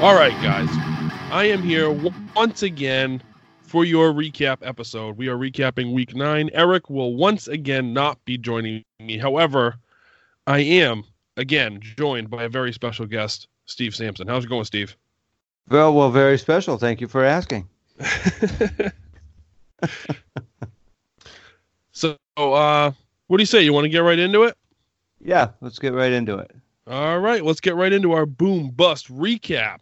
All right, guys. I am here once again for your recap episode. We are recapping Week 9. Eric will once again not be joining me. However, I am, again, joined by a very special guest, Steve Sampson. How's it going, Steve? Well, very special. Thank you for asking. So, what do you say? You want to get right into it? Yeah, let's get right into it. All right, let's get right into our boom bust recap.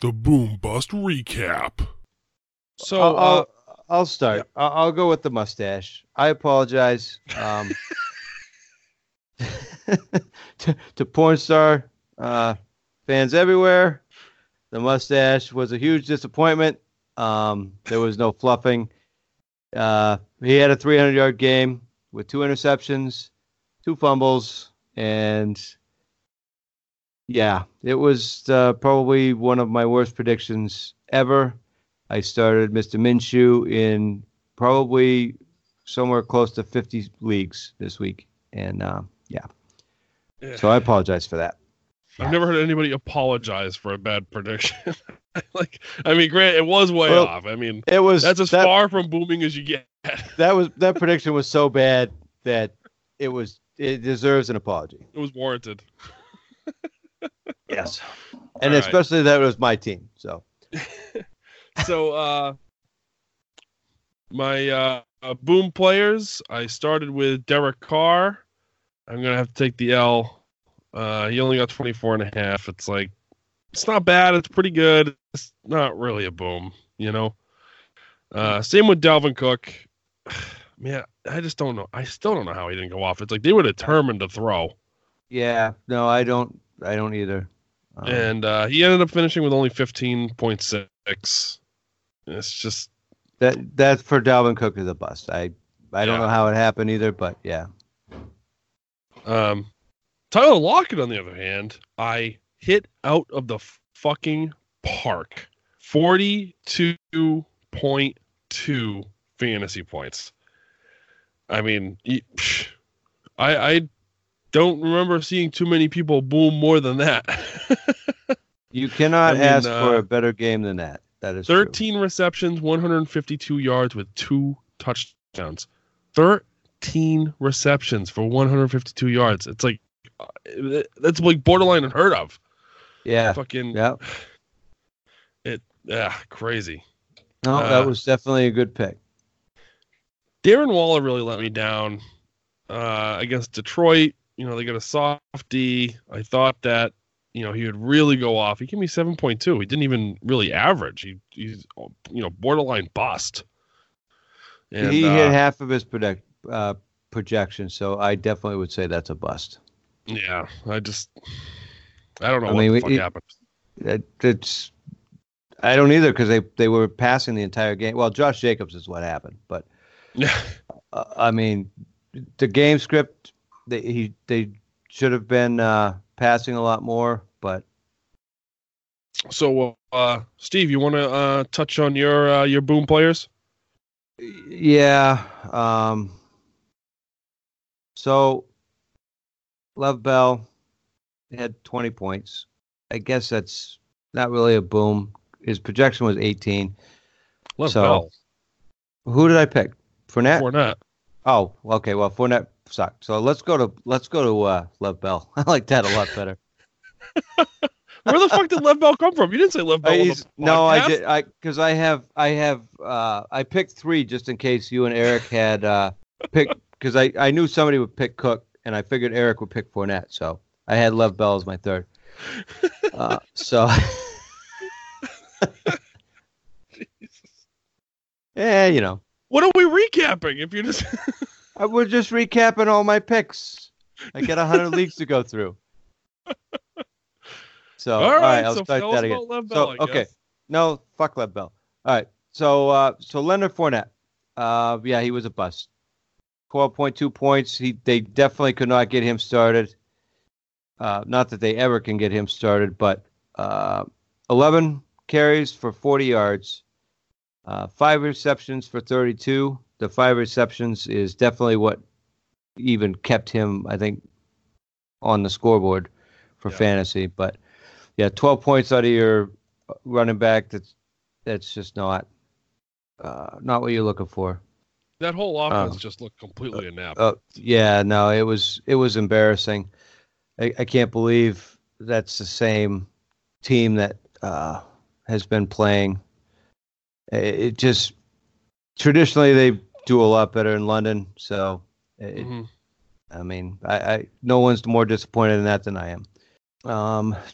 The boom bust recap. So I'll start. Yeah. I'll go with the mustache. I apologize to porn star fans everywhere. The mustache was a huge disappointment. There was no fluffing. He had a 300-yard game with 2 interceptions, 2 fumbles, and yeah, it was probably one of my worst predictions ever. I started Mr. Minshew in probably somewhere close to 50 leagues this week, and so I apologize for that. I've never heard anybody apologize for a bad prediction. Grant, it was way off. That's far from booming as you get. That prediction was so bad that it deserves an apology. It was warranted. Yes. And especially that it was my team. So, my boom players, I started with Derek Carr. I'm going to have to take the L. He only got 24.5. It's like, it's not bad. It's pretty good. It's not really a boom, you know? Same with Dalvin Cook. Man, I just don't know. I still don't know how he didn't go off. It's like they were determined to throw. Yeah. No, I don't either. And he ended up finishing with only 15.6. It's just... That for Dalvin Cook is a bust. I don't know how it happened either, but yeah. Tyler Lockett, on the other hand, I hit out of the fucking park. 42.2 fantasy points. I don't remember seeing too many people boom more than that. You cannot ask for a better game than that. That is 13 true. Receptions, 152 yards with 2 touchdowns. 13 receptions for 152 yards. It's like that's like borderline unheard of. Yeah. Fucking. Yeah. Crazy. No, that was definitely a good pick. Darren Waller really let me down against Detroit. You know, they got a soft D. I thought that, you know, he would really go off. He gave me 7.2. He didn't even really average. He's, you know, borderline bust. And he hit half of his projection, so I definitely would say that's a bust. Yeah, I don't know happened. I don't either, because they were passing the entire game. Well, Josh Jacobs is what happened, but the game script, they should have been passing a lot more. But so, Steve, you want to touch on your boom players? Yeah. So, Le'Veon Bell had 20 points. I guess that's not really a boom. His projection was 18. Le'Veon Bell. Who did I pick? Fournette. Oh, okay. Well, Fournette sucked. So let's go to Le'Veon Bell. I like that a lot better. Where the fuck did Le'Veon Bell come from? You didn't say Le'Veon Bell. I did. Because I picked 3 just in case you and Eric had picked, because I knew somebody would pick Cook, and I figured Eric would pick Fournette, so I had Le'Veon Bell as my 3rd. So. Jesus. Yeah, you know. What are we recapping? If you just, we're just recapping all my picks. I got 100 leagues to go through. So all right, I'll start that again. Le'Veon Bell, so, okay, no, fuck Le'Veon Bell. All right, so Leonard Fournette, he was a bust. 12.2 points. They definitely could not get him started. Not that they ever can get him started, but 11 carries for 40 yards, 5 receptions for 32. The 5 receptions is definitely what even kept him, I think, on the scoreboard for fantasy. But, 12 points out of your running back, that's just not what you're looking for. That whole offense just looked completely inept. It was embarrassing. I can't believe that's the same team that has been playing. It just traditionally they do a lot better in London. So, no one's more disappointed in that than I am.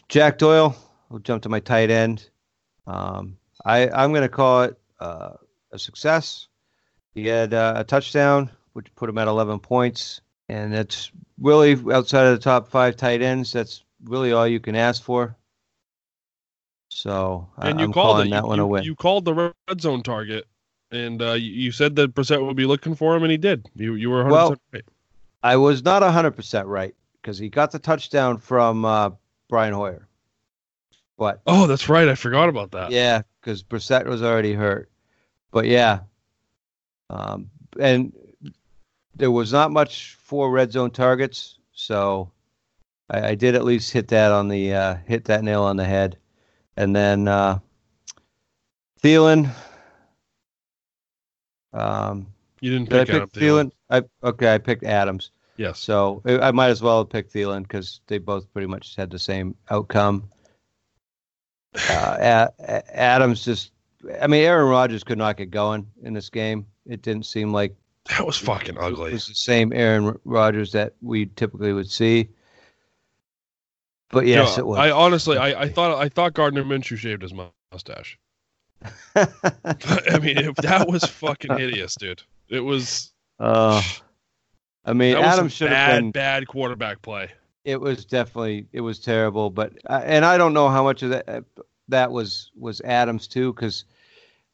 Jack Doyle. We'll jump to my tight end. I'm going to call it a success. He had a touchdown, which put him at 11 points. And that's really, outside of the top five tight ends, that's really all you can ask for. So I'm calling that one a win. You called the red zone target, and you said that Brissett would be looking for him, and he did. You were 100% right. I was not 100% right because he got the touchdown from Brian Hoyer. But oh, that's right. I forgot about that. Yeah, because Brissett was already hurt. But yeah. And there was not much for red zone targets, so I did at least hit that on the hit that nail on the head. And then Thielen. You didn't pick Thielen. I picked Adams. Yes. So I might as well have picked Thielen because they both pretty much had the same outcome. Adams just. Aaron Rodgers could not get going in this game. It didn't seem like. That was fucking ugly. It was the same Aaron Rodgers that we typically would see. But yes, it was. I honestly, I thought Gardner Minshew shaved his mustache. That was fucking hideous, dude. It was. Adam should have been bad quarterback play. It was terrible. But and I don't know how much of that was Adams too, because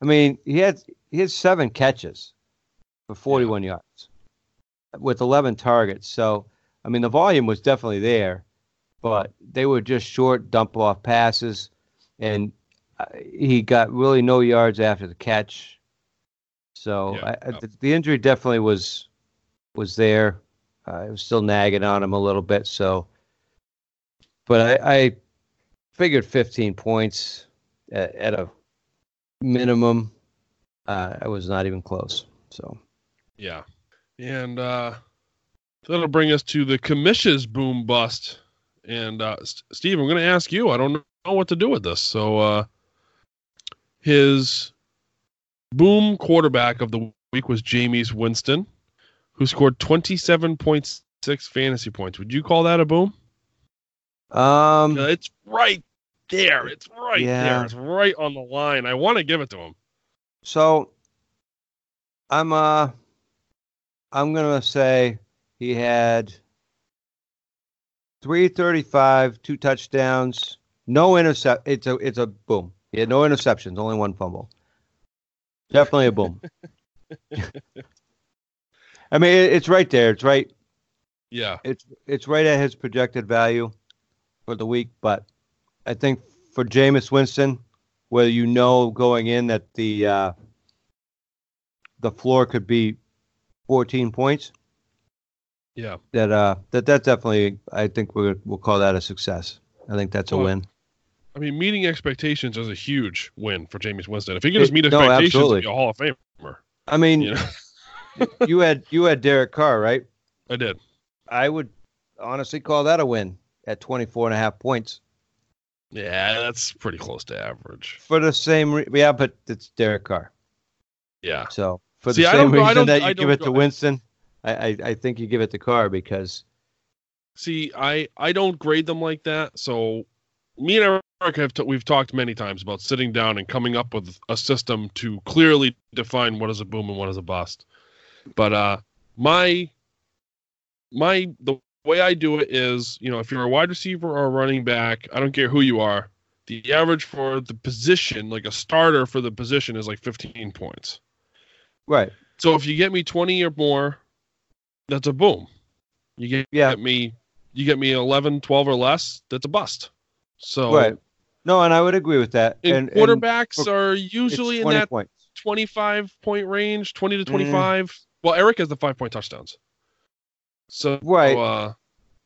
he had 7 catches for 41 yards with 11 targets. So, the volume was definitely there, but they were just short dump-off passes, and he got really no yards after the catch. So the injury definitely was there. It was still nagging on him a little bit. So, but I figured 15 points at a minimum. I was not even close. So. Yeah. And that'll bring us to the commission's boom bust. And Steve, I'm going to ask you. I don't know what to do with this. So his boom quarterback of the week was Jameis Winston, who scored 27.6 fantasy points. Would you call that a boom? It's right there. It's right there. It's right on the line. I want to give it to him. So I'm going to say he had 335, 2 touchdowns, no intercept. It's a boom. He had no interceptions, only 1 fumble. Definitely a boom. It's right there. It's right. Yeah. It's right at his projected value for the week. But I think for Jameis Winston, where going in that the floor could be 14 points. Yeah. That definitely, I think we'll call that a success. I think that's a win. Meeting expectations is a huge win for Jameis Winston. If he can just meet expectations, he'll be a Hall of Famer. You had Derek Carr, right? I did. I would honestly call that a win at 24.5 points. Yeah, that's pretty close to average. For the same reason. Yeah, but it's Derek Carr. Yeah. So for the same reason that you give it to Winston, I think you give it to Carr because. See, I don't grade them like that. So me and Eric we've talked many times about sitting down and coming up with a system to clearly define what is a boom and what is a bust. But the way I do it is, if you're a wide receiver or a running back, I don't care who you are, the average for the position, like a starter for the position, is like 15 points. Right. So if you get me 20 or more, that's a boom. You get me 11, 12 or less, that's a bust. So right. No, and I would agree with that. And quarterbacks are usually in that 25-point range, 20 to 25. Well, Eric has the 5-point touchdowns. So right.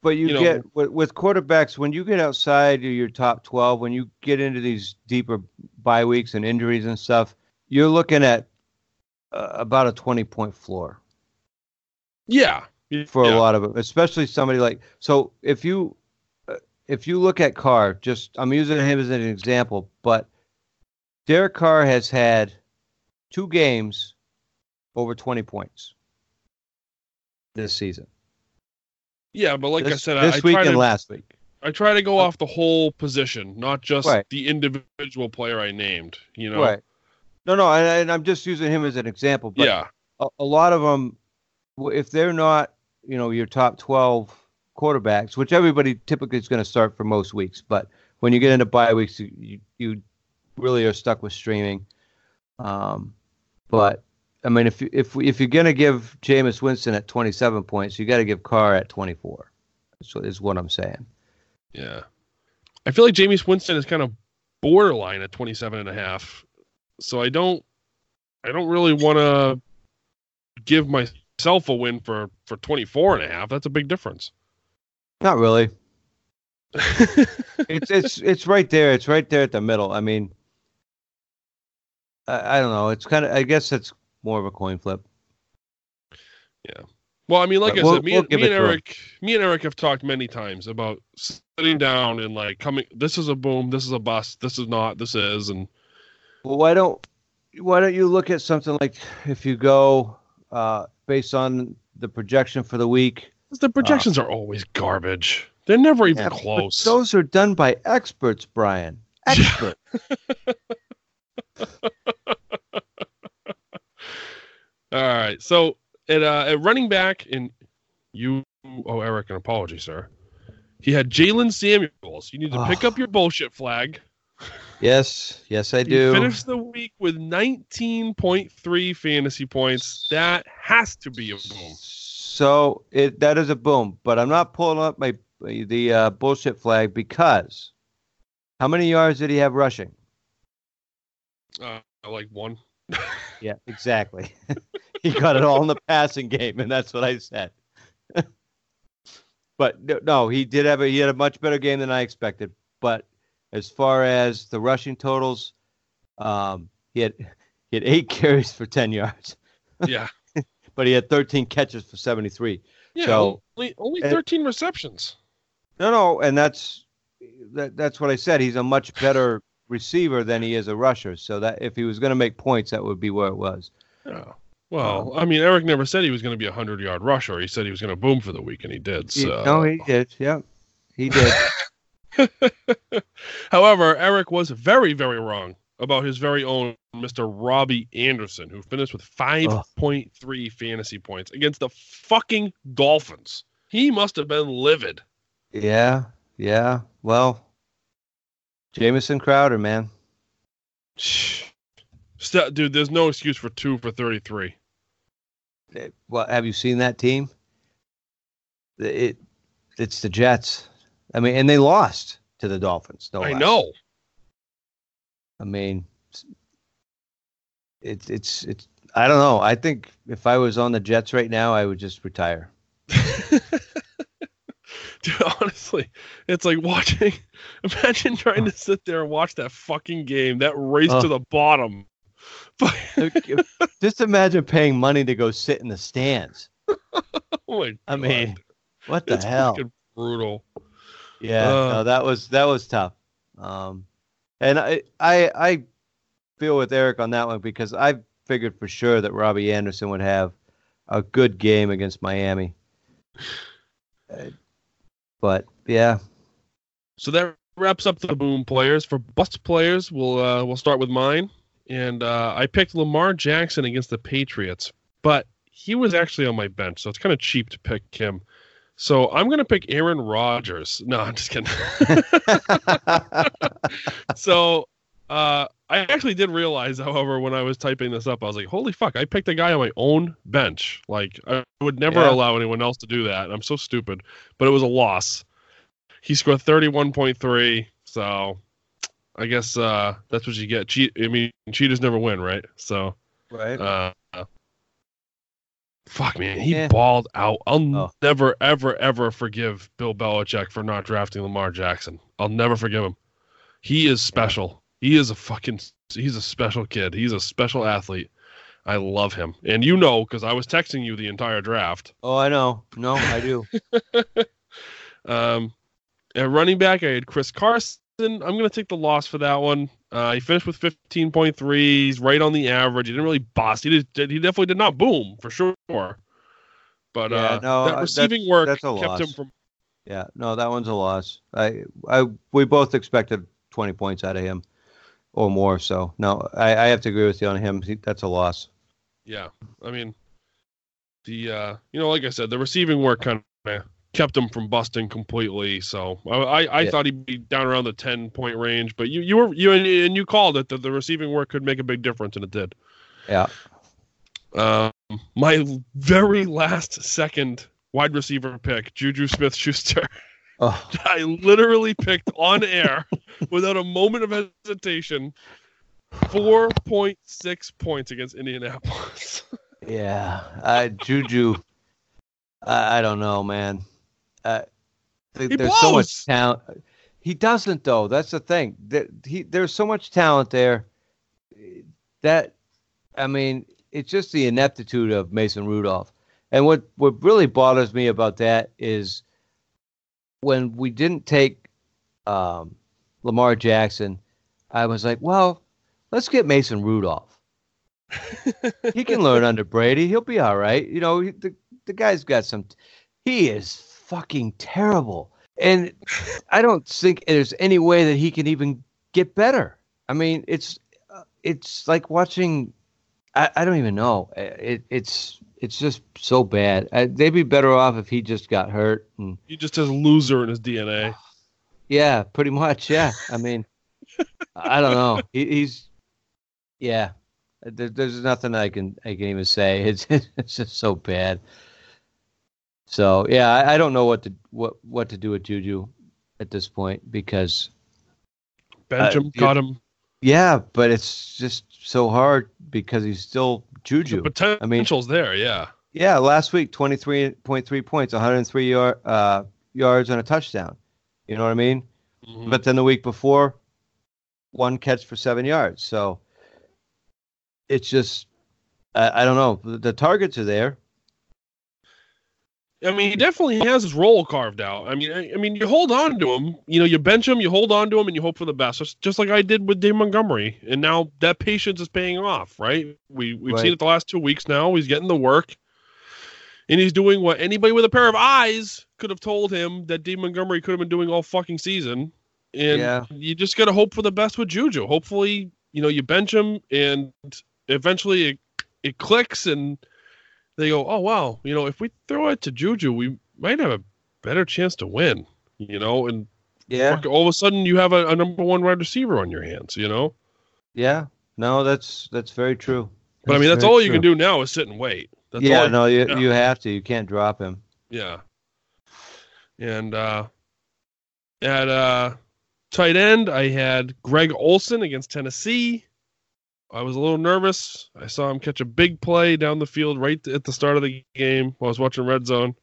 But you get with quarterbacks, when you get outside of your top 12, when you get into these deeper bye weeks and injuries and stuff, you're looking at about a 20-point floor. Yeah, for a lot of them, especially somebody like, so if you look at Carr, just I'm using him as an example, but Derek Carr has had 2 games over 20 points this season. Yeah, but like I said, this week and last week. I try to go off the whole position, not just the individual player I named, you know? Right. No, and I'm just using him as an example. But a lot of them, if they're not, your top 12 quarterbacks, which everybody typically is going to start for most weeks, but when you get into bye weeks, you really are stuck with streaming. But I mean, if you're going to give Jameis Winston at 27 points, you got to give Carr at 24. Is what I'm saying. Yeah, I feel like Jameis Winston is kind of borderline at 27.5. So I don't really want to give myself a win for 24.5. That's a big difference. Not really. It's right there. It's right there at the middle. I mean, I don't know. It's kind of, I guess it's more of a coin flip. Yeah. Well, I mean, like I said, me and Eric have talked many times about sitting down and like coming, this is a boom, this is a bust, this is not, this is, and. Well, why don't you look at something like if you go based on the projection for the week? The projections are always garbage. They're never even close. But those are done by experts, Brian. Experts. All right. So at running back, and you owe Eric an apology, sir. He had Jalen Samuels. You need to pick up your bullshit flag. Yes, I do. He finished the week with 19.3 fantasy points. That has to be a boom. So that is a boom, but I'm not pulling up the bullshit flag because how many yards did he have rushing? Like 1. Yeah, exactly. He got it all in the passing game, and that's what I said. But no, he had a much better game than I expected, but. As far as the rushing totals, he had 8 carries for 10 yards. Yeah. But he had 13 catches for 73. Yeah, so, only 13 receptions. No, and that's what I said. He's a much better receiver than he is a rusher. So that if he was going to make points, that would be where it was. Yeah. Well, I mean, Eric never said he was going to be a 100-yard rusher. He said he was going to boom for the week, and he did. So. No, he did. Yeah, he did. However, Eric was very, very wrong about his very own Mr. Robbie Anderson, who finished with 5.3 fantasy points against the fucking Dolphins. He must have been livid. Yeah. Well, Jamison Crowder, man. Dude, there's no excuse for 2 for 33. Well, have you seen that team? It's the Jets. I mean, and they lost to the Dolphins. No, I know. I mean, it's. I don't know. I think if I was on the Jets right now, I would just retire. Dude, honestly, it's like watching. Imagine trying to sit there and watch that fucking game, that race to the bottom. Just imagine paying money to go sit in the stands. Oh my God. I mean, what the hell? Fucking brutal. Yeah, no, that was tough. And I feel with Eric on that one because I figured for sure that Robbie Anderson would have a good game against Miami. But yeah. So that wraps up the boom players. For bust players, we'll start with mine, and I picked Lamar Jackson against the Patriots, but he was actually on my bench, so it's kind of cheap to pick him. So I'm going to pick Aaron Rodgers. No, I'm just kidding. So I actually did realize, however, when I was typing this up, I was like, holy fuck, I picked a guy on my own bench. Like, I would never allow anyone else to do that. I'm so stupid. But it was a loss. He scored 31.3. So I guess that's what you get. Cheaters never win, right? So. Right. Fuck, man, he balled out. I'll never, ever, ever forgive Bill Belichick for not drafting Lamar Jackson. I'll never forgive him. He is special. He is he's a special kid. He's a special athlete. I love him. And you know, because I was texting you the entire draft. Oh, I know. No, I do. At running back, I had Chris Carson. I'm going to take the loss for that one. He finished with 15.3. He's right on the average. He didn't really bust. He definitely did not boom, for sure. But that receiving work kept him from... Yeah, no, that one's a loss. We both expected 20 points out of him or more. So, no, I have to agree with you on him. That's a loss. Yeah, I mean, like I said, the receiving work kind of kept him from busting completely. So I thought he'd be down around the 10-point range, but you called it that the receiving work could make a big difference, and it did. Yeah. My very last second wide receiver pick, Juju Smith-Schuster. Oh. I literally picked on air without a moment of hesitation. 4.6 points against Indianapolis. Yeah, Juju. I don't know, man. There's blows. So much talent. He doesn't, though. That's the thing. There's so much talent there. It's just the ineptitude of Mason Rudolph. And what really bothers me about that is when we didn't take Lamar Jackson, I was like, well, let's get Mason Rudolph. He can learn under Brady. He'll be all right. You know, the guy's got some... He is fucking terrible. And I don't think there's any way that he can even get better. I mean, it's like watching... I don't even know. It's just so bad. They'd be better off if he just got hurt. And he just has a loser in his DNA. Yeah, pretty much, yeah. I mean, I don't know. He's... Yeah. There's nothing I can even say. It's just so bad. So yeah, I don't know what to do with Juju at this point because Benjamin got him. Yeah, but it's just so hard because he's still Juju. The potential's there, yeah. Yeah, last week 23.3 points, 103 yards and a touchdown. You know what I mean? Mm-hmm. But then the week before, one catch for 7 yards. So it's just I don't know. The targets are there. I mean, he definitely has his role carved out. I mean, you hold on to him. You know, you bench him, you hold on to him, and you hope for the best. It's just like I did with Dave Montgomery, and now that patience is paying off, right? We've seen it the last 2 weeks now. He's getting the work, and he's doing what anybody with a pair of eyes could have told him that Dave Montgomery could have been doing all fucking season. And you just got to hope for the best with Juju. Hopefully, you know, you bench him, and eventually it clicks and... They go, oh, wow, you know, if we throw it to Juju, we might have a better chance to win, you know, and all of a sudden you have a number one wide receiver on your hands, you know? Yeah, no, that's very true. But I mean, that's all you can do now is sit and wait. That's you have to. You can't drop him. Yeah. And at tight end, I had Greg Olsen against Tennessee. I was a little nervous. I saw him catch a big play down the field right at the start of the game while I was watching Red Zone.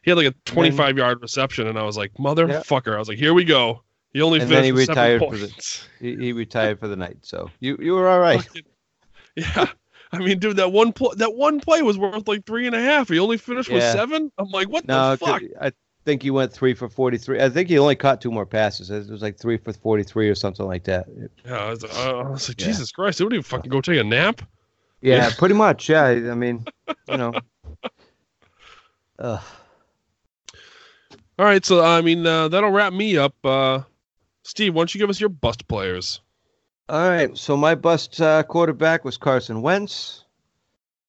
He had like a 25-yard reception, and I was like, motherfucker. I was like, here we go. He only finished with 7 points. He retired for the night, so you were all right. Yeah. I mean, dude, that one play was worth like 3.5. He only finished with 7? I'm like, what the fuck? I think he went 3 for 43. I think he only caught 2 more passes. It was like 3 for 43 or something like that. Yeah, I was like, Jesus Christ, they wouldn't even fucking go take a nap. Yeah, pretty much. Yeah, I mean, you know. All right, so I mean, that'll wrap me up. Steve, why don't you give us your bust players? All right, so my bust quarterback was Carson Wentz.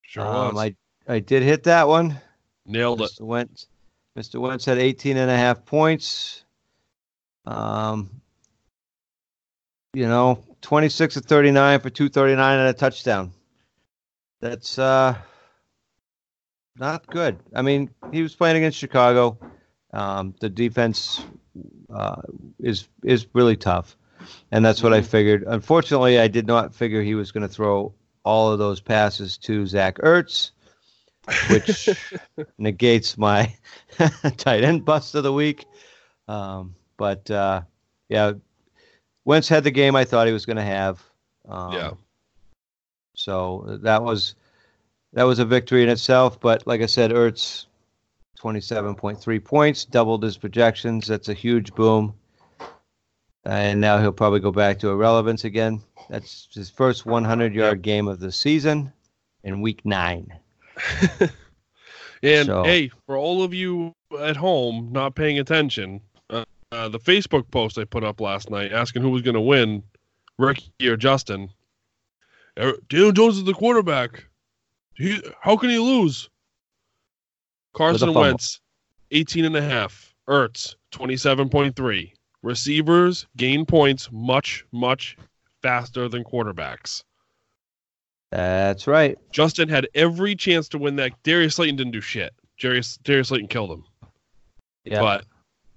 Sure was. I did hit that one. Nailed it. Wentz. Mr. Wentz had 18.5 points. You know, 26 of 39 for 239 and a touchdown. That's not good. I mean, he was playing against Chicago. The defense is really tough, and that's what I figured. Unfortunately, I did not figure he was going to throw all of those passes to Zach Ertz. which negates my tight end bust of the week. But Wentz had the game I thought he was going to have. So that was a victory in itself. But like I said, Ertz, 27.3 points, doubled his projections. That's a huge boom. And now he'll probably go back to irrelevance again. That's his first 100-yard game of the season in Week 9. And, hey, for all of you at home not paying attention, the Facebook post I put up last night asking who was going to win, Ricky or Justin, Daniel Jones is the quarterback. How can he lose? Carson Wentz, 18.5. Ertz, 27.3. Receivers gain points much, much faster than quarterbacks. That's right. Justin had every chance to win that. Darius Slayton didn't do shit. Darius Slayton killed him. Yeah. But,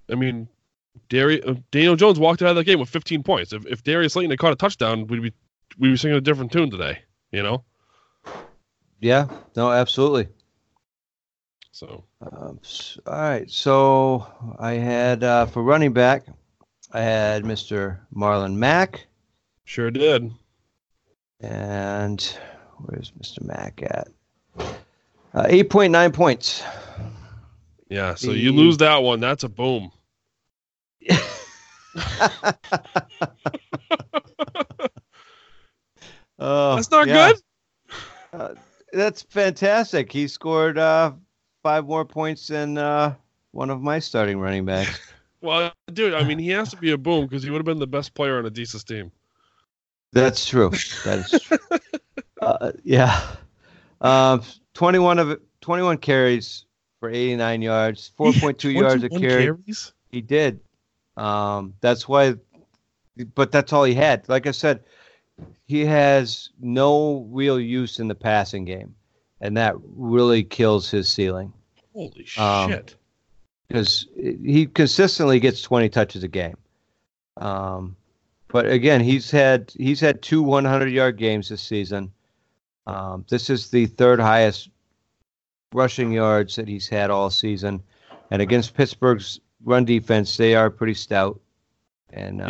I mean, Daniel Jones walked out of that game with 15 points. If Darius Slayton had caught a touchdown, we'd be singing a different tune today, you know? Yeah. No, absolutely. So. All right. So I had, for running back, I had Mr. Marlon Mack. Sure did. And where's Mr. Mack at? 8.9 points. Yeah, so you lose that one. That's a boom. That's not good? That's fantastic. He scored 5 more points than one of my starting running backs. Well, dude, I mean, he has to be a boom because he would have been the best player on Adisa's team. That's true. That is true. Yeah. 21 carries for 89 yards, 4.2 yards a carry. Carries? He did. That's why, but that's all he had. Like I said, he has no real use in the passing game, and that really kills his ceiling. Holy shit. Because he consistently gets 20 touches a game. But again, he's had 2 100-yard games this season. This is the third highest rushing yards that he's had all season. And against Pittsburgh's run defense, they are pretty stout. And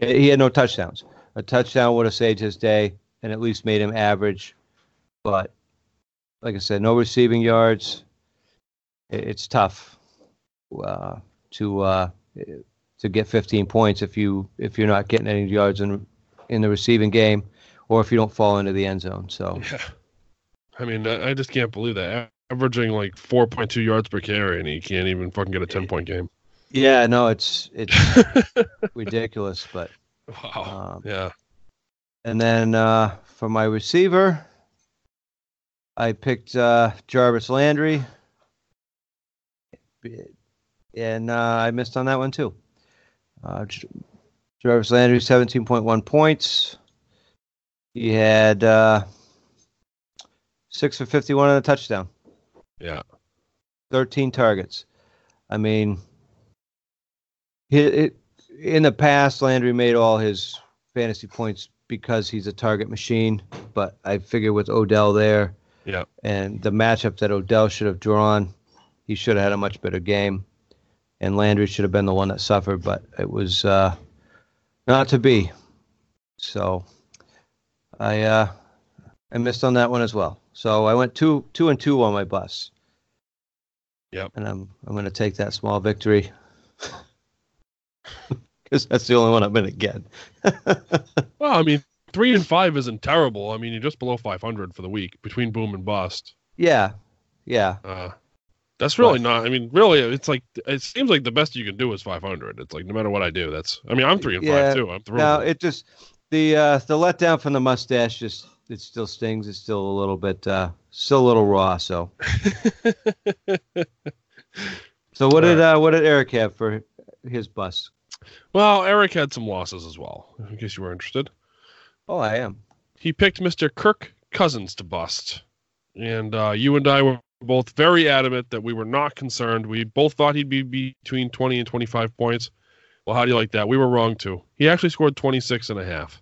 he had no touchdowns. A touchdown would have saved his day and at least made him average. But like I said, no receiving yards. It's tough to get 15 points if you're not getting any yards in the receiving game, or if you don't fall into the end zone. So, yeah. I mean, I just can't believe that. Averaging like 4.2 yards per carry, and he can't even fucking get a 10-point game. Yeah, no, it's ridiculous. But wow, yeah. And then for my receiver, I picked Jarvis Landry, and I missed on that one too. Jarvis Landry, 17.1 points. He had 6 for 51 on a touchdown. Yeah. 13 targets. I mean, in the past, Landry made all his fantasy points because he's a target machine, but I figure with Odell there and the matchup that Odell should have drawn, he should have had a much better game. And Landry should have been the one that suffered, but it was not to be. So I missed on that one as well. So I went 2-2 on my bus. Yep. And I'm going to take that small victory because that's the only one I'm going to get. Well, I mean, 3-5 isn't terrible. I mean, you're just below 500 for the week between boom and bust. Yeah, yeah. That's really not. I mean, really, it's like it seems like the best you can do is 500. It's like no matter what I do, that's. I mean, I'm 3-5 too. I'm thrilled. No, it just the letdown from the mustache just it still stings. It's still a little bit, still a little raw. So, what did Eric have for his bust? Well, Eric had some losses as well. In case you were interested. Oh, I am. He picked Mr. Kirk Cousins to bust, and you and I were both very adamant that we were not concerned. We both thought he'd be between 20 and 25 points. Well, how do you like that? We were wrong, too. He actually scored 26.5.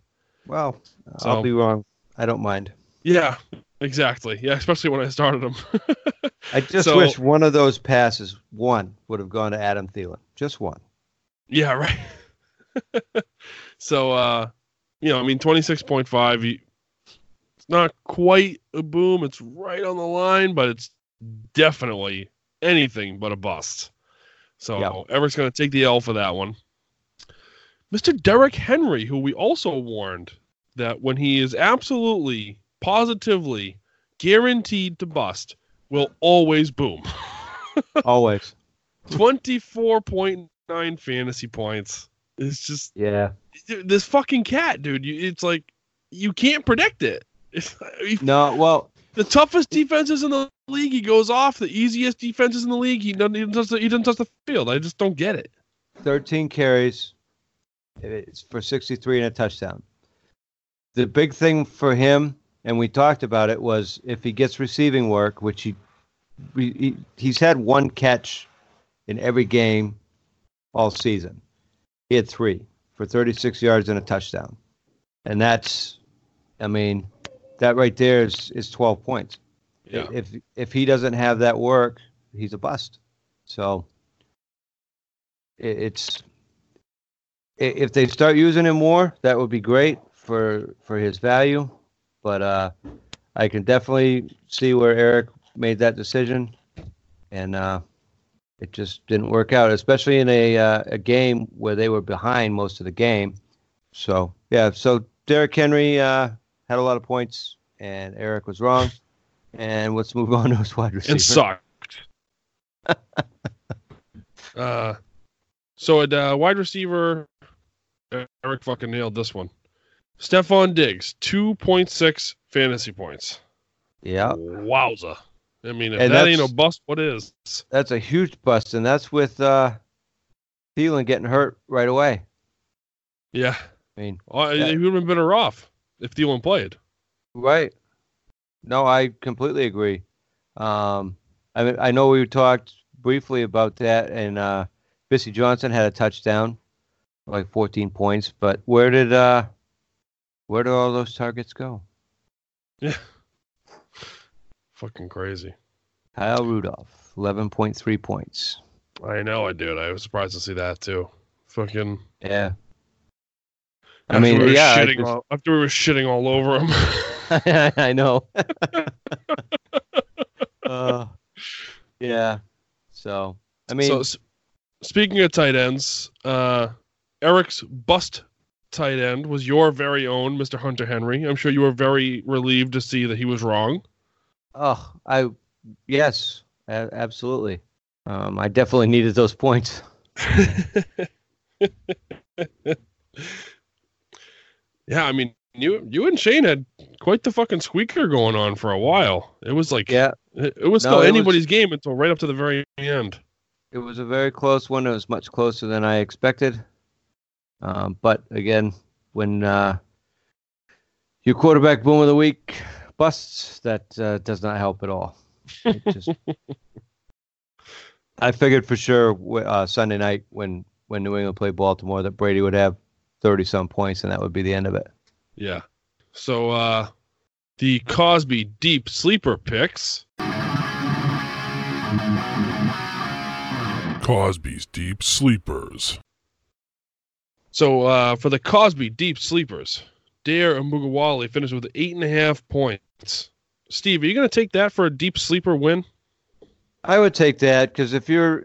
Well, so, I'll be wrong. I don't mind. Yeah. Exactly. Yeah, especially when I started him. I just wish one of those passes, one, would have gone to Adam Thielen. Just one. Yeah, right. So, you know, I mean, 26.5, it's not quite a boom. It's right on the line, but it's definitely anything but a bust. So, yep. Everett's going to take the L for that one. Mr. Derrick Henry, who we also warned that when he is absolutely, positively guaranteed to bust, will always boom. Always. 24.9 fantasy points. It's just... Yeah. This fucking cat, dude. It's like, you can't predict it. No, well... The toughest defenses in the league, he goes off. The easiest defenses in the league, he doesn't touch the field. I just don't get it. 13 carries for 63 and a touchdown. The big thing for him, and we talked about it, was if he gets receiving work, which he's had one catch in every game all season. He had 3 for 36 yards and a touchdown. And that's, I mean, that right there is 12 points. Yeah. If he doesn't have that work, he's a bust. So if they start using him more, that would be great for his value. But I can definitely see where Eric made that decision, and it just didn't work out, especially in a game where they were behind most of the game. So, yeah, so Derrick Henry had a lot of points, and Eric was wrong. And let's move on to his wide receiver. It sucked. So at wide receiver, Eric fucking nailed this one. Stephon Diggs, 2.6 fantasy points. Yeah. Wowza. I mean, if that ain't a bust, what is? That's a huge bust, and that's with Thielen getting hurt right away. Yeah. I mean, he would have been better off if Thielen played. Right. No, I completely agree. I mean, I know we talked briefly about that, and Bissy Johnson had a touchdown, like 14 points. But where did all those targets go? Yeah, fucking crazy. Kyle Rudolph, 11.3 points. I know, I did. I was surprised to see that too. Fucking yeah. I mean, after we were shitting all over him. I know. Yeah. So, I mean. So, speaking of tight ends, Eric's bust tight end was your very own Mr. Hunter Henry. I'm sure you were very relieved to see that he was wrong. Oh, yes, absolutely. I definitely needed those points. Yeah, I mean. You and Shane had quite the fucking squeaker going on for a while. It was like, yeah, it was still anybody's game until right up to the very end. It was a very close one. It was much closer than I expected. But again, when your quarterback boom of the week busts, that does not help at all. It just, I figured for sure Sunday night when New England played Baltimore that Brady would have 30-some points, and that would be the end of it. Yeah. So the Cosby Deep Sleeper picks. Cosby's Deep Sleepers. So for the Cosby Deep Sleepers, Dare Emugawale finished with 8.5 points. Steve, are you going to take that for a Deep Sleeper win? I would take that because if you're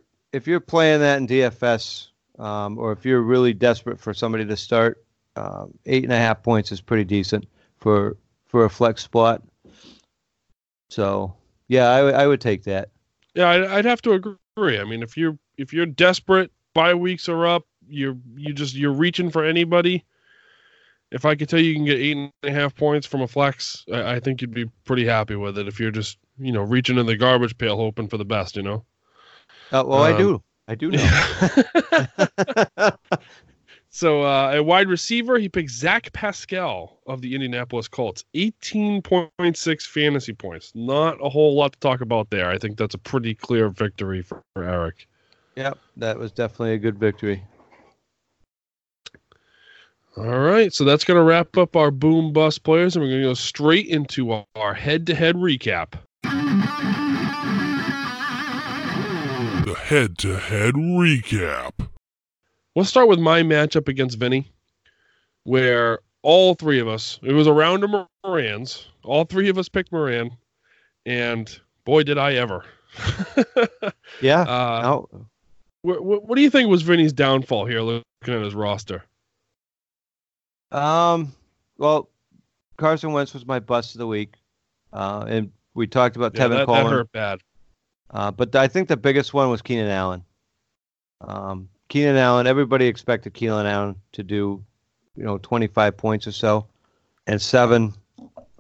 playing that in DFS or if you're really desperate for somebody to start, 8.5 points is pretty decent for a flex spot. So yeah, I would take that. Yeah, I'd have to agree. I mean, if you're desperate, bye weeks are up. You're reaching for anybody. If I could tell you can get 8.5 points from a flex, I think you'd be pretty happy with it. If you're just reaching in the garbage pail hoping for the best, I do know. Yeah. So at wide receiver, he picked Zach Pascal of the Indianapolis Colts, 18.6 fantasy points. Not a whole lot to talk about there. I think that's a pretty clear victory for Eric. Yep, that was definitely a good victory. All right, so that's going to wrap up our boom bust players, and we're going to go straight into our head-to-head recap. The head-to-head recap. Let's start with my matchup against Vinny, where all three of us, it was a round of Moran's, all three of us picked Moran, and boy, did I ever. Yeah. What do you think was Vinny's downfall here, looking at his roster? Well, Carson Wentz was my bust of the week, and we talked about Tevin Coleman. That hurt bad. But I think the biggest one was Keenan Allen. Keenan Allen, everybody expected Keenan Allen to do, 25 points or so, and 7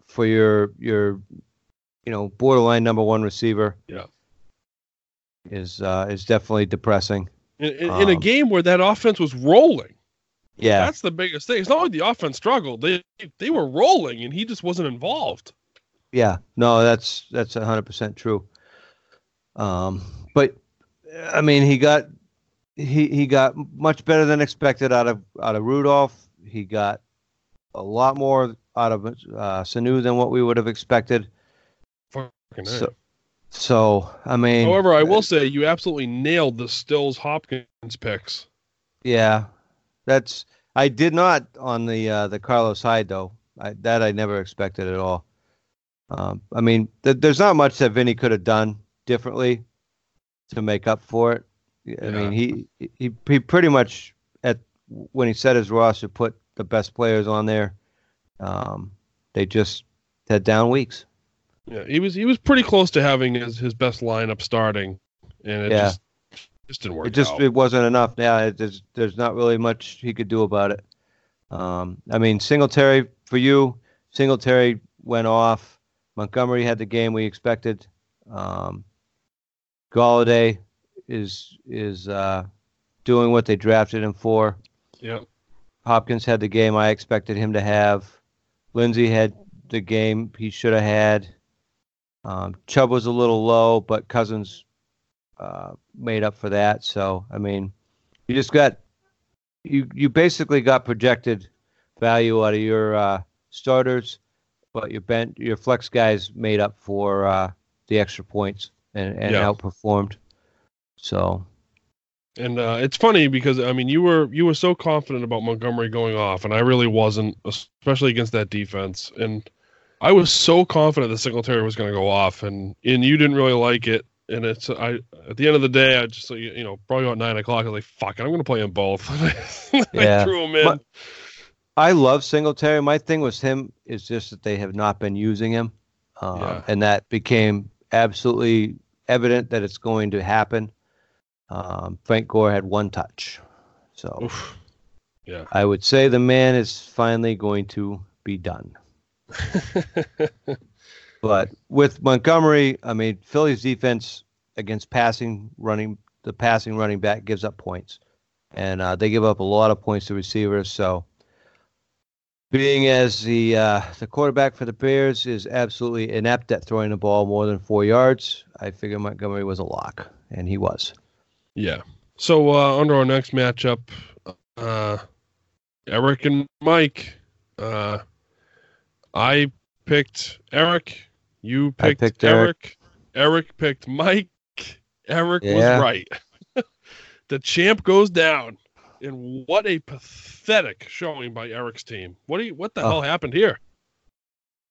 for your borderline number one receiver. Yeah, is definitely depressing. In a game where that offense was rolling. Yeah, that's the biggest thing. It's not like the offense struggled; they were rolling, and he just wasn't involved. Yeah, no, that's 100% true. But I mean, he got much better than expected out of Rudolph. He got a lot more out of Sanu than what we would have expected. So I mean. However, I will say you absolutely nailed the Stills Hopkins picks. Yeah. I did not on the Carlos Hyde though. I never expected at all. I mean, there's not much that Vinny could have done differently to make up for it. I mean, he pretty much when he set his roster put the best players on there. They just had down weeks. Yeah, he was pretty close to having his best lineup starting, and it just didn't work. It wasn't enough. Yeah, there's not really much he could do about it. I mean, Singletary went off. Montgomery had the game we expected. Golladay is doing what they drafted him for. Yeah. Hopkins had the game I expected him to have. Lindsay had the game he should have had. Chubb was a little low, but Cousins made up for that. So, I mean, you just got you basically got projected value out of your starters, but your flex guys made up for the extra points and outperformed. So, and it's funny because I mean you were so confident about Montgomery going off, and I really wasn't, especially against that defense. And I was so confident that Singletary was going to go off, and you didn't really like it. And at the end of the day, I just, probably about 9:00, I was like, fuck it, I'm going to play them both. I threw them in. I love Singletary. My thing with him is just that they have not been using him. And that became absolutely evident that it's going to happen. Frank Gore had one touch. So, I would say the man is finally going to be done. But with Montgomery, I mean, Philly's defense against the passing running back gives up points, and they give up a lot of points to receivers. So, being as the quarterback for the Bears is absolutely inept at throwing the ball more than 4 yards, I figure Montgomery was a lock, and he was. Yeah. So under our next matchup, Eric and Mike, I picked Eric. You picked Eric. Eric picked Mike. Eric was right. The champ goes down. And what a pathetic showing by Eric's team. What the hell happened here?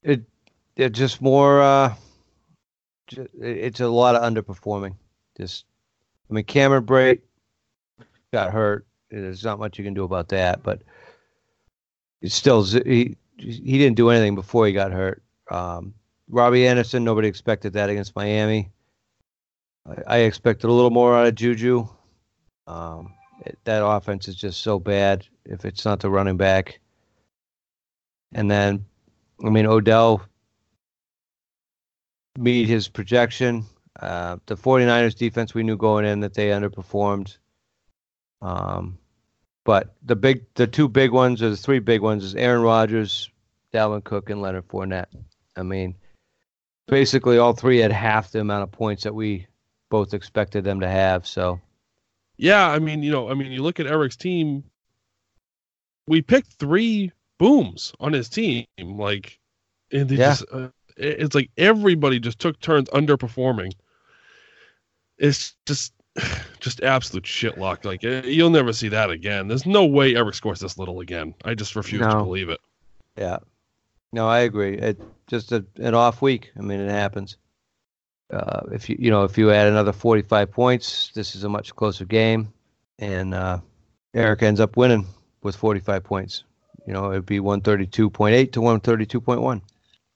It just more it's a lot of underperforming. Cameron Brate got hurt. There's not much you can do about that, but it's still he didn't do anything before he got hurt. Robbie Anderson, nobody expected that against Miami. I expected a little more out of Juju. That offense is just so bad if it's not the running back. And then, Odell made his projection. The 49ers defense, we knew going in that they underperformed. But the three big ones is Aaron Rodgers, Dalvin Cook, and Leonard Fournette. Basically all three had half the amount of points that we both expected them to have. So, you look at Eric's team. we picked three booms on his team. Like, and they just, it's like everybody just took turns underperforming. It's just absolute shitluck. Like, you'll never see that again. There's no way Eric scores this little again. I just refuse to believe it. Yeah. No, I agree. It just an off week. I mean, it happens. If you if you add another 45 points, this is a much closer game, and Eric ends up winning with 45 points. You know, it'd be 132.8 to 132.1.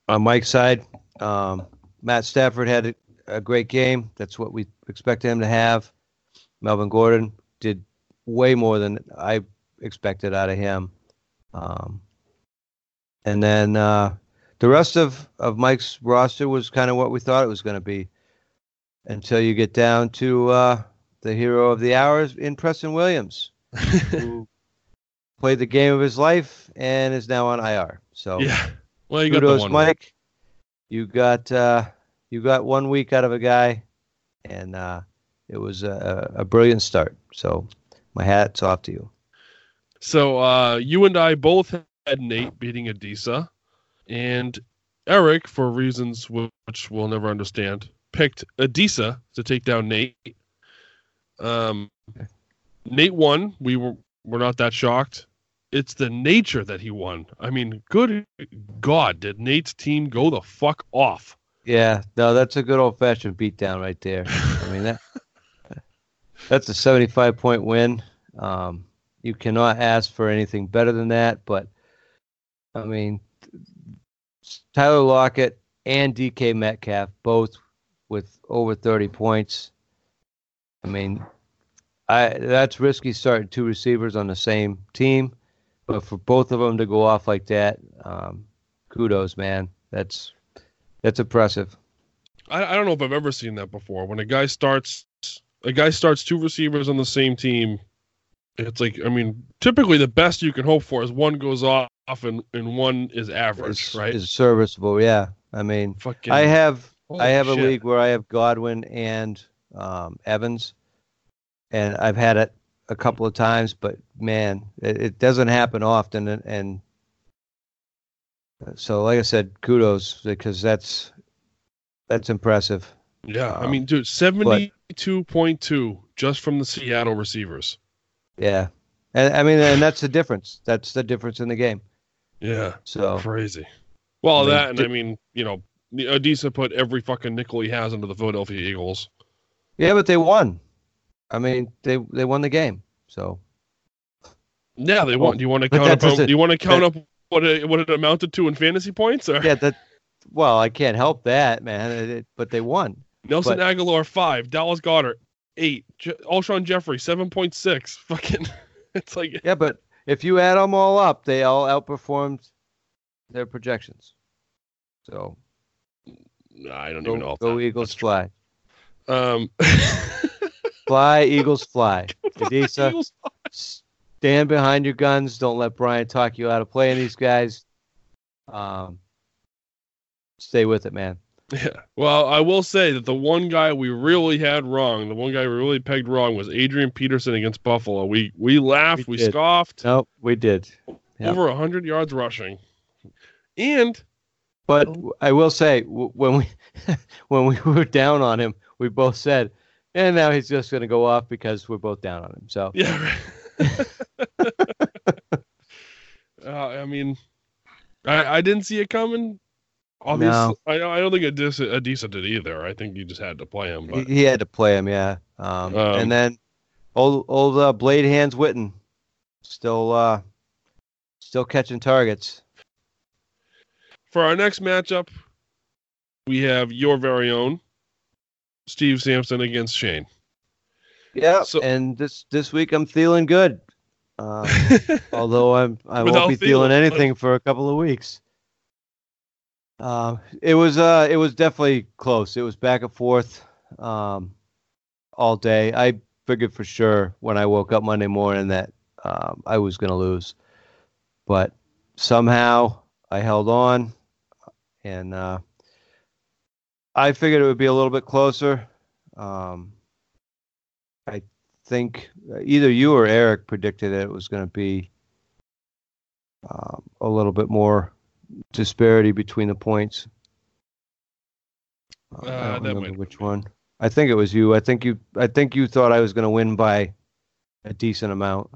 On Mike's side, Matt Stafford had a great game. That's what we expected him to have. Melvin Gordon did way more than I expected out of him. And then the rest of Mike's roster was kind of what we thought it was going to be, until you get down to the hero of the hour in Preston Williams, who played the game of his life and is now on IR. So yeah, well, you kudos, got the one Mike. Week. You got 1 week out of a guy, and it was a brilliant start. So my hat's off to you. So you and I both had Nate beating Adisa, and Eric, for reasons which we'll never understand, picked Adisa to take down Nate. Nate won. We're not that shocked. It's the nature that he won. I mean, good God, did Nate's team go the fuck off? Yeah, no, that's a good old-fashioned beatdown right there. I mean, that's a 75-point win. You cannot ask for anything better than that, but I mean, Tyler Lockett and DK Metcalf, both with over 30 points. I mean, that's risky starting two receivers on the same team, but for both of them to go off like that, kudos, man. That's impressive. I don't know if I've ever seen that before. When a guy starts two receivers on the same team, it's like, I mean, typically the best you can hope for is one goes off and one is average, right? Is serviceable, yeah. I mean, I have a league where I have Godwin and Evans, and I've had it a couple of times, but man, it doesn't happen often, and so, like I said, kudos, because that's impressive. Yeah, I mean, dude, 72.2 just from the Seattle receivers. Yeah, and I mean, and that's the difference. That's the difference in the game. Yeah, so crazy. Well, Adisa put every fucking nickel he has into the Philadelphia Eagles. Yeah, but they won. I mean, they won the game. So yeah, they won. Do you want to count up? What it amounted to in fantasy points? Or? Yeah, well, I can't help that, man. But they won. Nelson Aguilar 5, Dallas Goedert 8, Alshon Jeffrey 7.6. Fucking, it's like yeah. But if you add them all up, they all outperformed their projections. So I don't even know. Go Eagles fly. Fly Eagles fly. Adisa, Eagles fly. Stand behind your guns. Don't let Brian talk you out of playing these guys. Stay with it, man. Yeah. Well, I will say that the one guy we really had wrong, the one guy we really pegged wrong, was Adrian Peterson against Buffalo. We laughed. We scoffed. No, we did. Yep. Over 100 yards rushing. But I will say, when we when we were down on him, we both said, and now he's just going to go off because we're both down on him. So yeah. Right. I mean, I didn't see it coming. Obviously, no. I don't think Adisa did either. I think you just had to play him. But he had to play him, yeah. And then old Blade Hands Witten still catching targets. For our next matchup, we have your very own Steve Sampson against Shane. Yeah, so, and this week I'm feeling good, although I won't be feeling anything for a couple of weeks. It was definitely close. It was back and forth all day. I figured for sure when I woke up Monday morning that I was going to lose, but somehow I held on, and I figured it would be a little bit closer. I think either you or Eric predicted that it was going to be a little bit more disparity between the points. I don't remember which one. I think it was you. I think you thought I was going to win by a decent amount,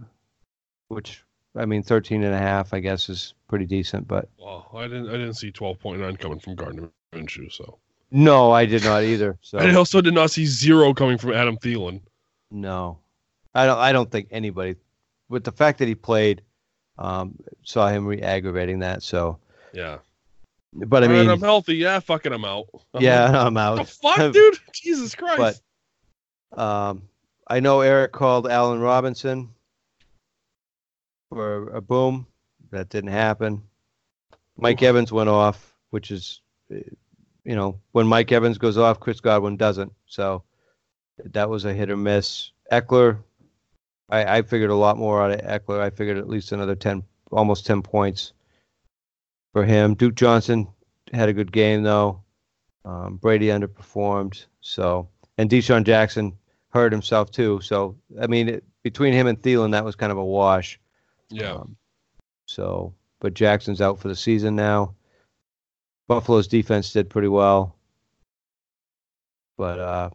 which, I mean, 13.5, I guess, is pretty decent. But well, I didn't see 12.9 coming from Gardner Minshew. So no, I did not either. So I also did not see 0 coming from Adam Thielen. No, I don't think anybody, with the fact that he played, saw him re-aggravating that. So yeah. But I mean, I'm healthy. Yeah, fucking I'm out. I'm out. What the fuck, dude? Jesus Christ. But I know Eric called Allen Robinson for a boom. That didn't happen. Mike Evans went off, which is, you know, when Mike Evans goes off, Chris Godwin doesn't. So that was a hit or miss. Eckler, I figured a lot more out of Eckler. I figured at least another 10, almost 10 points for him. Duke Johnson had a good game, though. Brady underperformed. So, and Deshaun Jackson hurt himself, too. So, I mean, between him and Thielen, that was kind of a wash. Yeah. But Jackson's out for the season now. Buffalo's defense did pretty well. But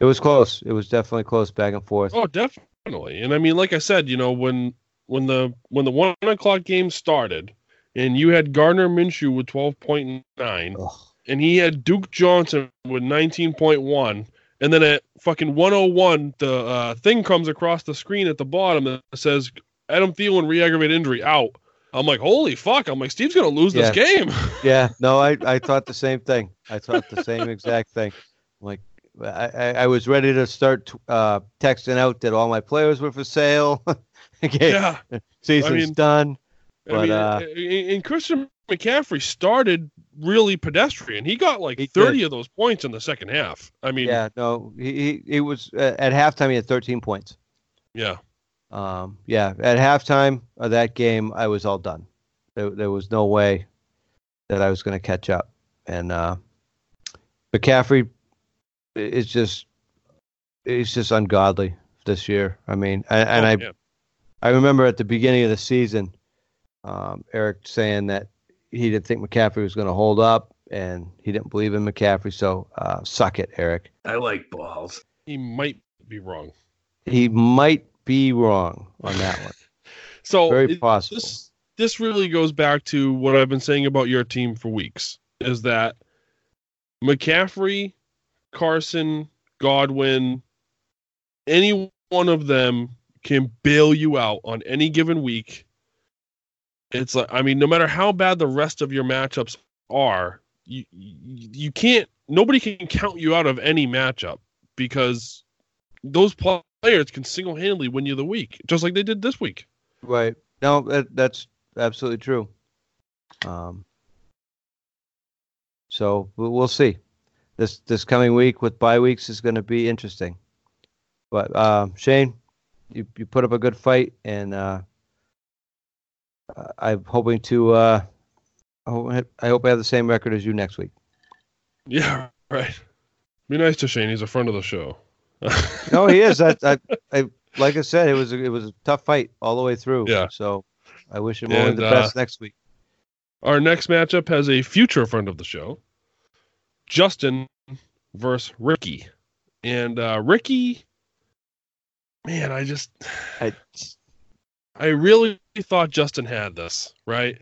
it was close. It was definitely close, back and forth. Oh, definitely. And, I mean, like I said, you know, when the 1 o'clock game started, and you had Gardner Minshew with 12.9, and he had Duke Johnson with 19.1, and then at fucking 1:01, the thing comes across the screen at the bottom that says Adam Thielen re-aggravated injury, out. I'm like, holy fuck! I'm like, Steve's gonna lose this game. Yeah, no, I thought the same thing. I thought the same exact thing. I'm like, I was ready to start texting out that all my players were for sale. Okay, yeah, season's done. But, and Christian McCaffrey started really pedestrian. He got like 30 of those points in the second half. I mean, yeah, no, he was at halftime. He had 13 points. Yeah, at halftime of that game, I was all done. There was no way that I was going to catch up. And McCaffrey is just ungodly this year. I mean, I remember at the beginning of the season, Eric saying that he didn't think McCaffrey was going to hold up, and he didn't believe in McCaffrey. So suck it, Eric. I like balls. He might be wrong. On that one. So very possible. This really goes back to what I've been saying about your team for weeks, is that McCaffrey, Carson, Godwin, any one of them can bail you out on any given week. It's like, I mean, no matter how bad the rest of your matchups are, you can't, nobody can count you out of any matchup, because those players can single-handedly win you the week, just like they did this week. Right. No, that's absolutely true. So we'll see. This coming week with bye weeks is going to be interesting. But Shane, you put up a good fight, and I'm hoping to. I hope I have the same record as you next week. Yeah, right. Be nice to Shane. He's a friend of the show. No, he is. I like I said, it was a tough fight all the way through. Yeah. So I wish him only the best next week. Our next matchup has a future friend of the show, Justin versus Ricky, and Ricky. Man, I really thought Justin had this, right?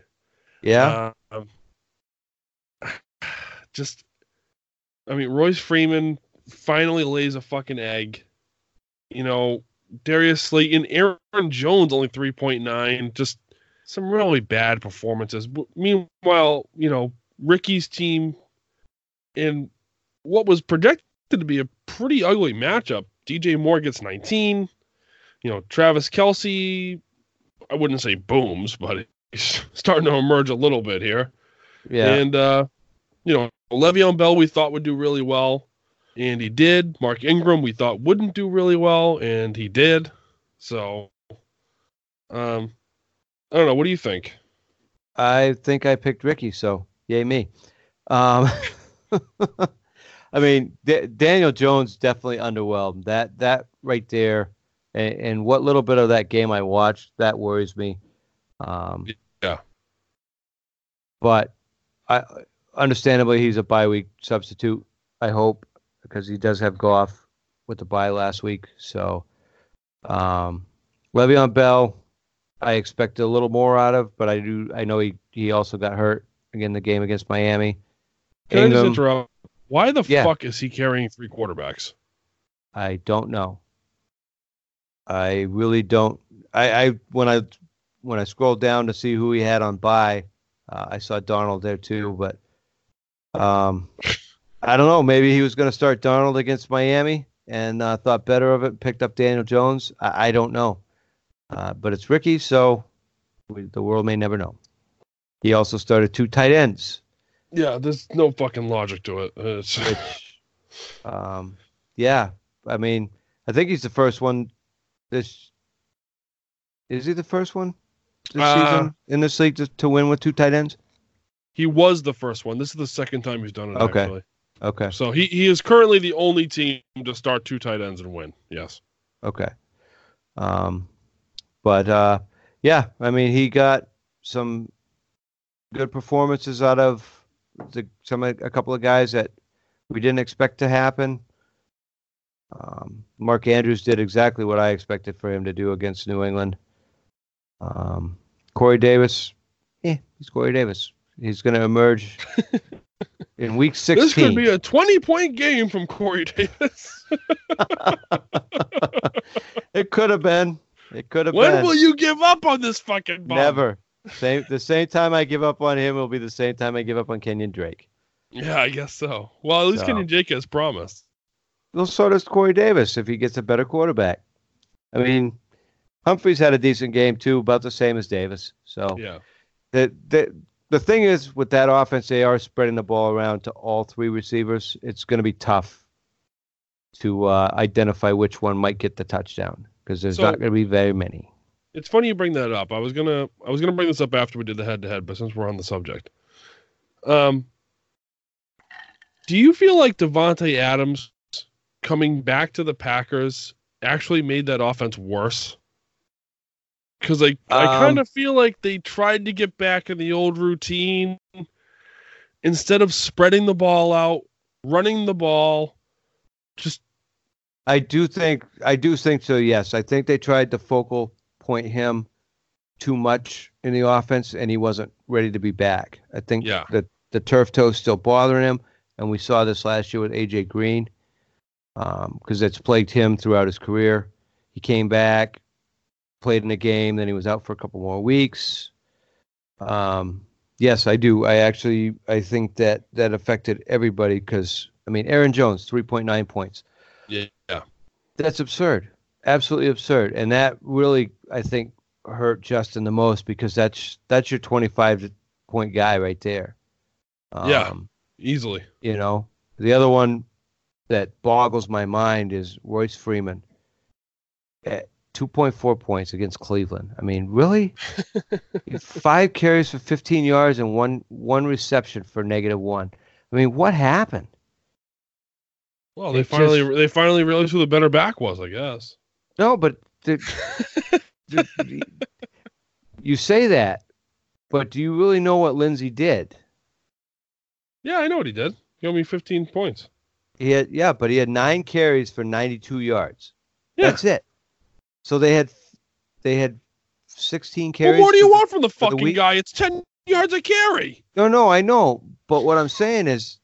Yeah. Royce Freeman finally lays a fucking egg. You know, Darius Slayton, Aaron Jones only 3.9. Just some really bad performances. Meanwhile, you know, Ricky's team in what was projected to be a pretty ugly matchup, DJ Moore gets 19. You know, Travis Kelce, I wouldn't say booms, but he's starting to emerge a little bit here. Yeah. And, you know, Le'Veon Bell we thought would do really well, and he did. Mark Ingram we thought wouldn't do really well, and he did. So, I don't know. What do you think? I think I picked Ricky, so yay me. I mean, Daniel Jones definitely underwhelmed. That right there. And what little bit of that game I watched, that worries me. Yeah. But I understandably, he's a bye week substitute, I hope, because he does have Goff with the bye last week. So Le'Veon Bell, I expect a little more out of, but I know he also got hurt again the game against Miami. Can I just interrupt? Why the fuck is he carrying three quarterbacks? I don't know. I really don't. When I scrolled down to see who he had on bye, I saw Darnold there too, but I don't know. Maybe he was going to start Darnold against Miami and thought better of it and picked up Daniel Jones. I don't know. But it's Ricky, so the world may never know. He also started two tight ends. Yeah, there's no fucking logic to it. Yeah, I mean, I think he's the first one. Is he the first one this season in this league to win with two tight ends? He was the first one. This is the second time he's done it, actually. Okay. So he is currently the only team to start two tight ends and win. Yes. Okay. But I mean, he got some good performances out of a couple of guys that we didn't expect to happen. Mark Andrews did exactly what I expected for him to do against New England. Corey Davis, he's Corey Davis. He's going to emerge in week 16. This could be a 20-point game from Corey Davis. It could have been. When will you give up on this fucking ball? Never. The same time I give up on him will be the same time I give up on Kenyon Drake. Yeah, I guess so. Well, at least Kenyon Drake has promised. Well, so does Corey Davis if he gets a better quarterback. I mean, Humphreys had a decent game too, about the same as Davis. So yeah. The thing is, with that offense, they are spreading the ball around to all three receivers. It's going to be tough to identify which one might get the touchdown. Because there's not going to be very many. It's funny you bring that up. I was gonna bring this up after we did the head-to-head, but since we're on the subject, do you feel like Devontae Adams coming back to the Packers actually made that offense worse? Because I kind of feel like they tried to get back in the old routine instead of spreading the ball out, running the ball, just. I do think so, yes. I think they tried to focal point him too much in the offense, and he wasn't ready to be back. I think that the turf toe is still bothering him, and we saw this last year with A.J. Green because it's plagued him throughout his career. He came back, played in a game, then he was out for a couple more weeks. Yes, I do. I think that affected everybody because, I mean, Aaron Jones, 3.9 points. Yeah, that's absurd. Absolutely absurd. And that really, I think, hurt Justin the most because that's your 25-point guy right there. Yeah, easily. You know, the other one that boggles my mind is Royce Freeman at 2.4 points against Cleveland. I mean, really? 5 carries for 15 yards and one reception for -1. I mean, what happened? Well, they finally realized who the better back was, I guess. No, but you say that, but do you really know what Lindsay did? Yeah, I know what he did. He owed me 15 points. But he had 9 carries for 92 yards. Yeah. That's it. So they had 16 carries. Well, what do you want from the fucking guy? It's 10 yards a carry. No, I know. But what I'm saying is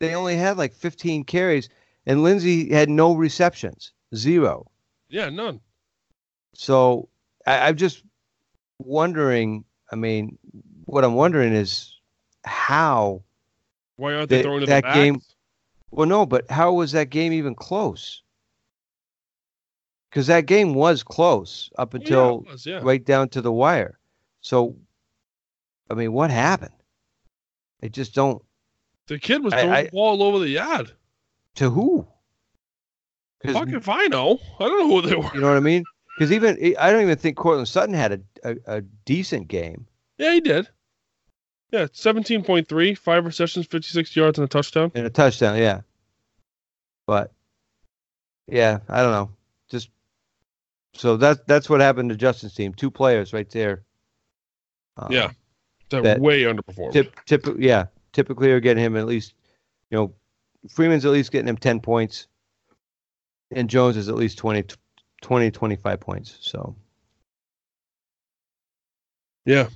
they only had like 15 carries. And Lindsay had no receptions, 0. Yeah, none. So I'm just wondering. I mean, what I'm wondering is how. Why aren't they throwing to that game? Well, no, but how was that game even close? Because that game was close up until right down to the wire. So, I mean, what happened? I just don't. The kid was throwing the ball all over the yard. To who? Fuck if I know. I don't know who they were. You know what I mean? Because I don't even think Cortland Sutton had a decent game. Yeah, he did. Yeah, 17.3, 5 receptions, 56 yards, and a touchdown. Yeah. But yeah, I don't know. Just so that's what happened to Justin's team. 2 players right there. Yeah. that way underperformed. Typically are getting him at least, you know, Freeman's at least getting him 10 points, and Jones is at least 25 points. So, yeah.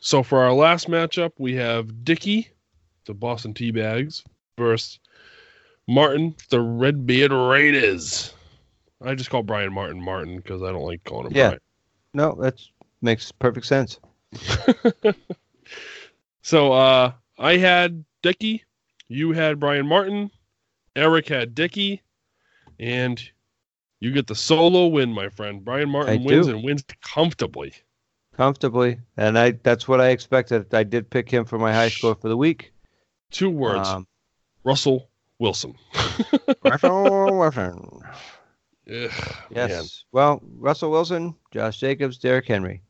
So for our last matchup, we have Dickey, the Boston Teabags, versus Martin, the Red Beard Raiders. I just call Brian Martin because I don't like calling him Brian. No, that makes perfect sense. So I had Dickey, you had Brian Martin, Eric had Dickey, and you get the solo win, my friend. Brian Martin and wins comfortably. And that's what I expected. I did pick him for my high score for the week. Two words. Russell Wilson. Russell Wilson. Ugh, yes. Man. Well, Russell Wilson, Josh Jacobs, Derrick Henry.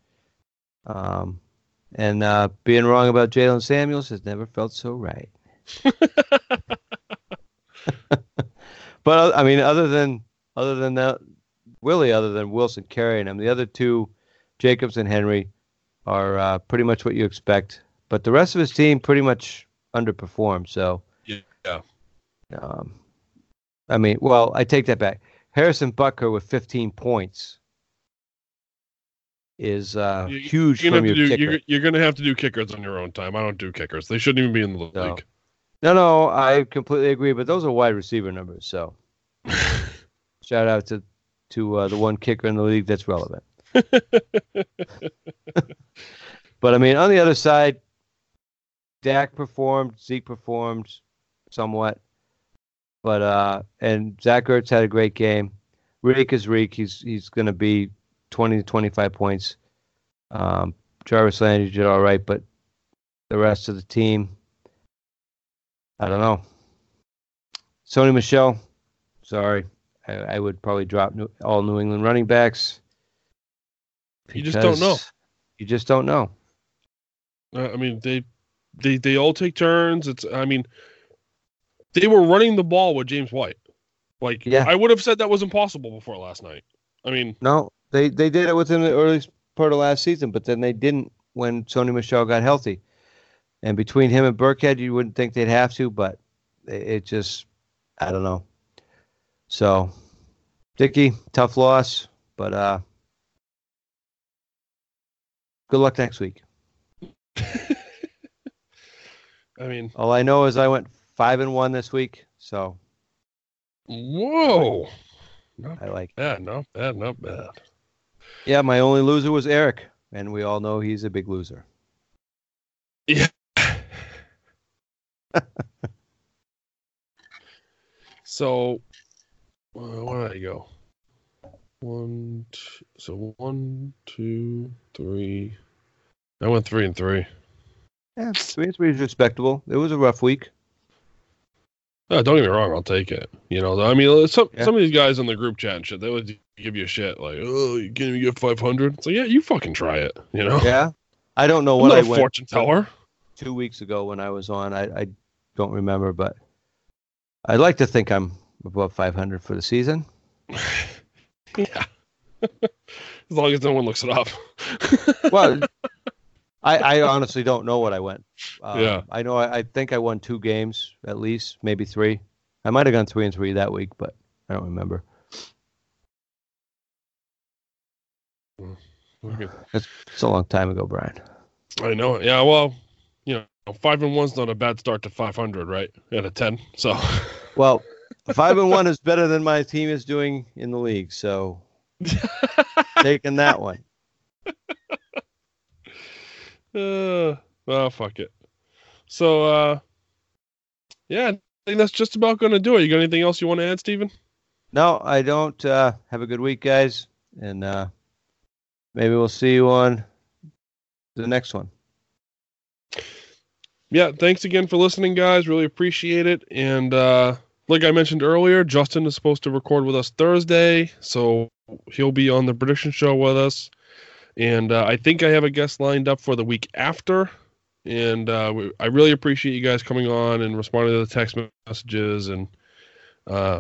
And being wrong about Jalen Samuels has never felt so right. But I mean, other than Wilson carrying him, the other two, Jacobs and Henry, are pretty much what you expect. But the rest of his team pretty much underperformed. So yeah. I take that back. Harrison Butker with 15 points is huge from your kicker. You're going to have to do kickers on your own time. I don't do kickers. They shouldn't even be in the league. No, I completely agree, but those are wide receiver numbers. So shout out to the one kicker in the league that's relevant. But, I mean, on the other side, Dak performed, Zeke performed somewhat. But and Zach Ertz had a great game. Reek is Reek. He's going to be 20 to 25 points. Jarvis Landry did all right, but the rest of the team, I don't know. Sony Michel, sorry. I would probably drop all New England running backs. You just don't know. I mean, they all take turns. They were running the ball with James White. I would have said that was impossible before last night. I mean, no, they did it within the early part of last season, but then they didn't when Sony Michel got healthy. And between him and Burkhead, you wouldn't think they'd have to, but it just, I don't know. So, Dickey, tough loss, but good luck next week. I mean, all I know is I went 5-1 this week, so. Whoa. Not bad. Yeah, my only loser was Eric, and we all know he's a big loser. Yeah. So, where did I go? One, two, three. I went 3-3. Yeah, 3-3 is respectable. It was a rough week. No, don't get me wrong, I'll take it. You know, I mean, some of these guys in the group chat and shit, they would give you a shit like, "Oh, you can't even get 500." It's like, yeah, you fucking try it. You know? Yeah. I don't know what I went. Fortune teller. 2 weeks ago when I was on, I don't remember, but I'd like to think I'm above 500 for the season. Yeah. As long as no one looks it up. Well, I honestly don't know what I went. Yeah. I know I think I won 2 games at least, maybe 3. I might have gone 3-3 that week, but I don't remember. Okay. It's a long time ago, Brian. I know. Yeah, well, you know, 5-1's not a bad start to 500, right? At a 10, so. Well, 5-1 is better than my team is doing in the league, so taking that one. Well, fuck it. So, yeah, I think that's just about going to do it. You got anything else you want to add, Steven? No, I don't. Have a good week, guys, and maybe we'll see you on the next one. Yeah, thanks again for listening, guys. Really appreciate it. And like I mentioned earlier, Justin is supposed to record with us Thursday, so he'll be on the prediction show with us. And I think I have a guest lined up for the week after. And I really appreciate you guys coming on and responding to the text messages. And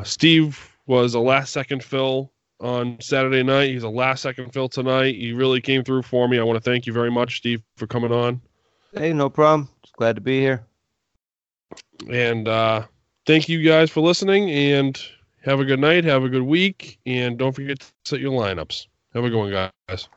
Steve was a last-second fill on Saturday night. He's a last-second fill tonight. He really came through for me. I want to thank you very much, Steve, for coming on. Hey, no problem. Just glad to be here. And thank you guys for listening, and have a good night, have a good week, and don't forget to set your lineups. Have a good one, guys.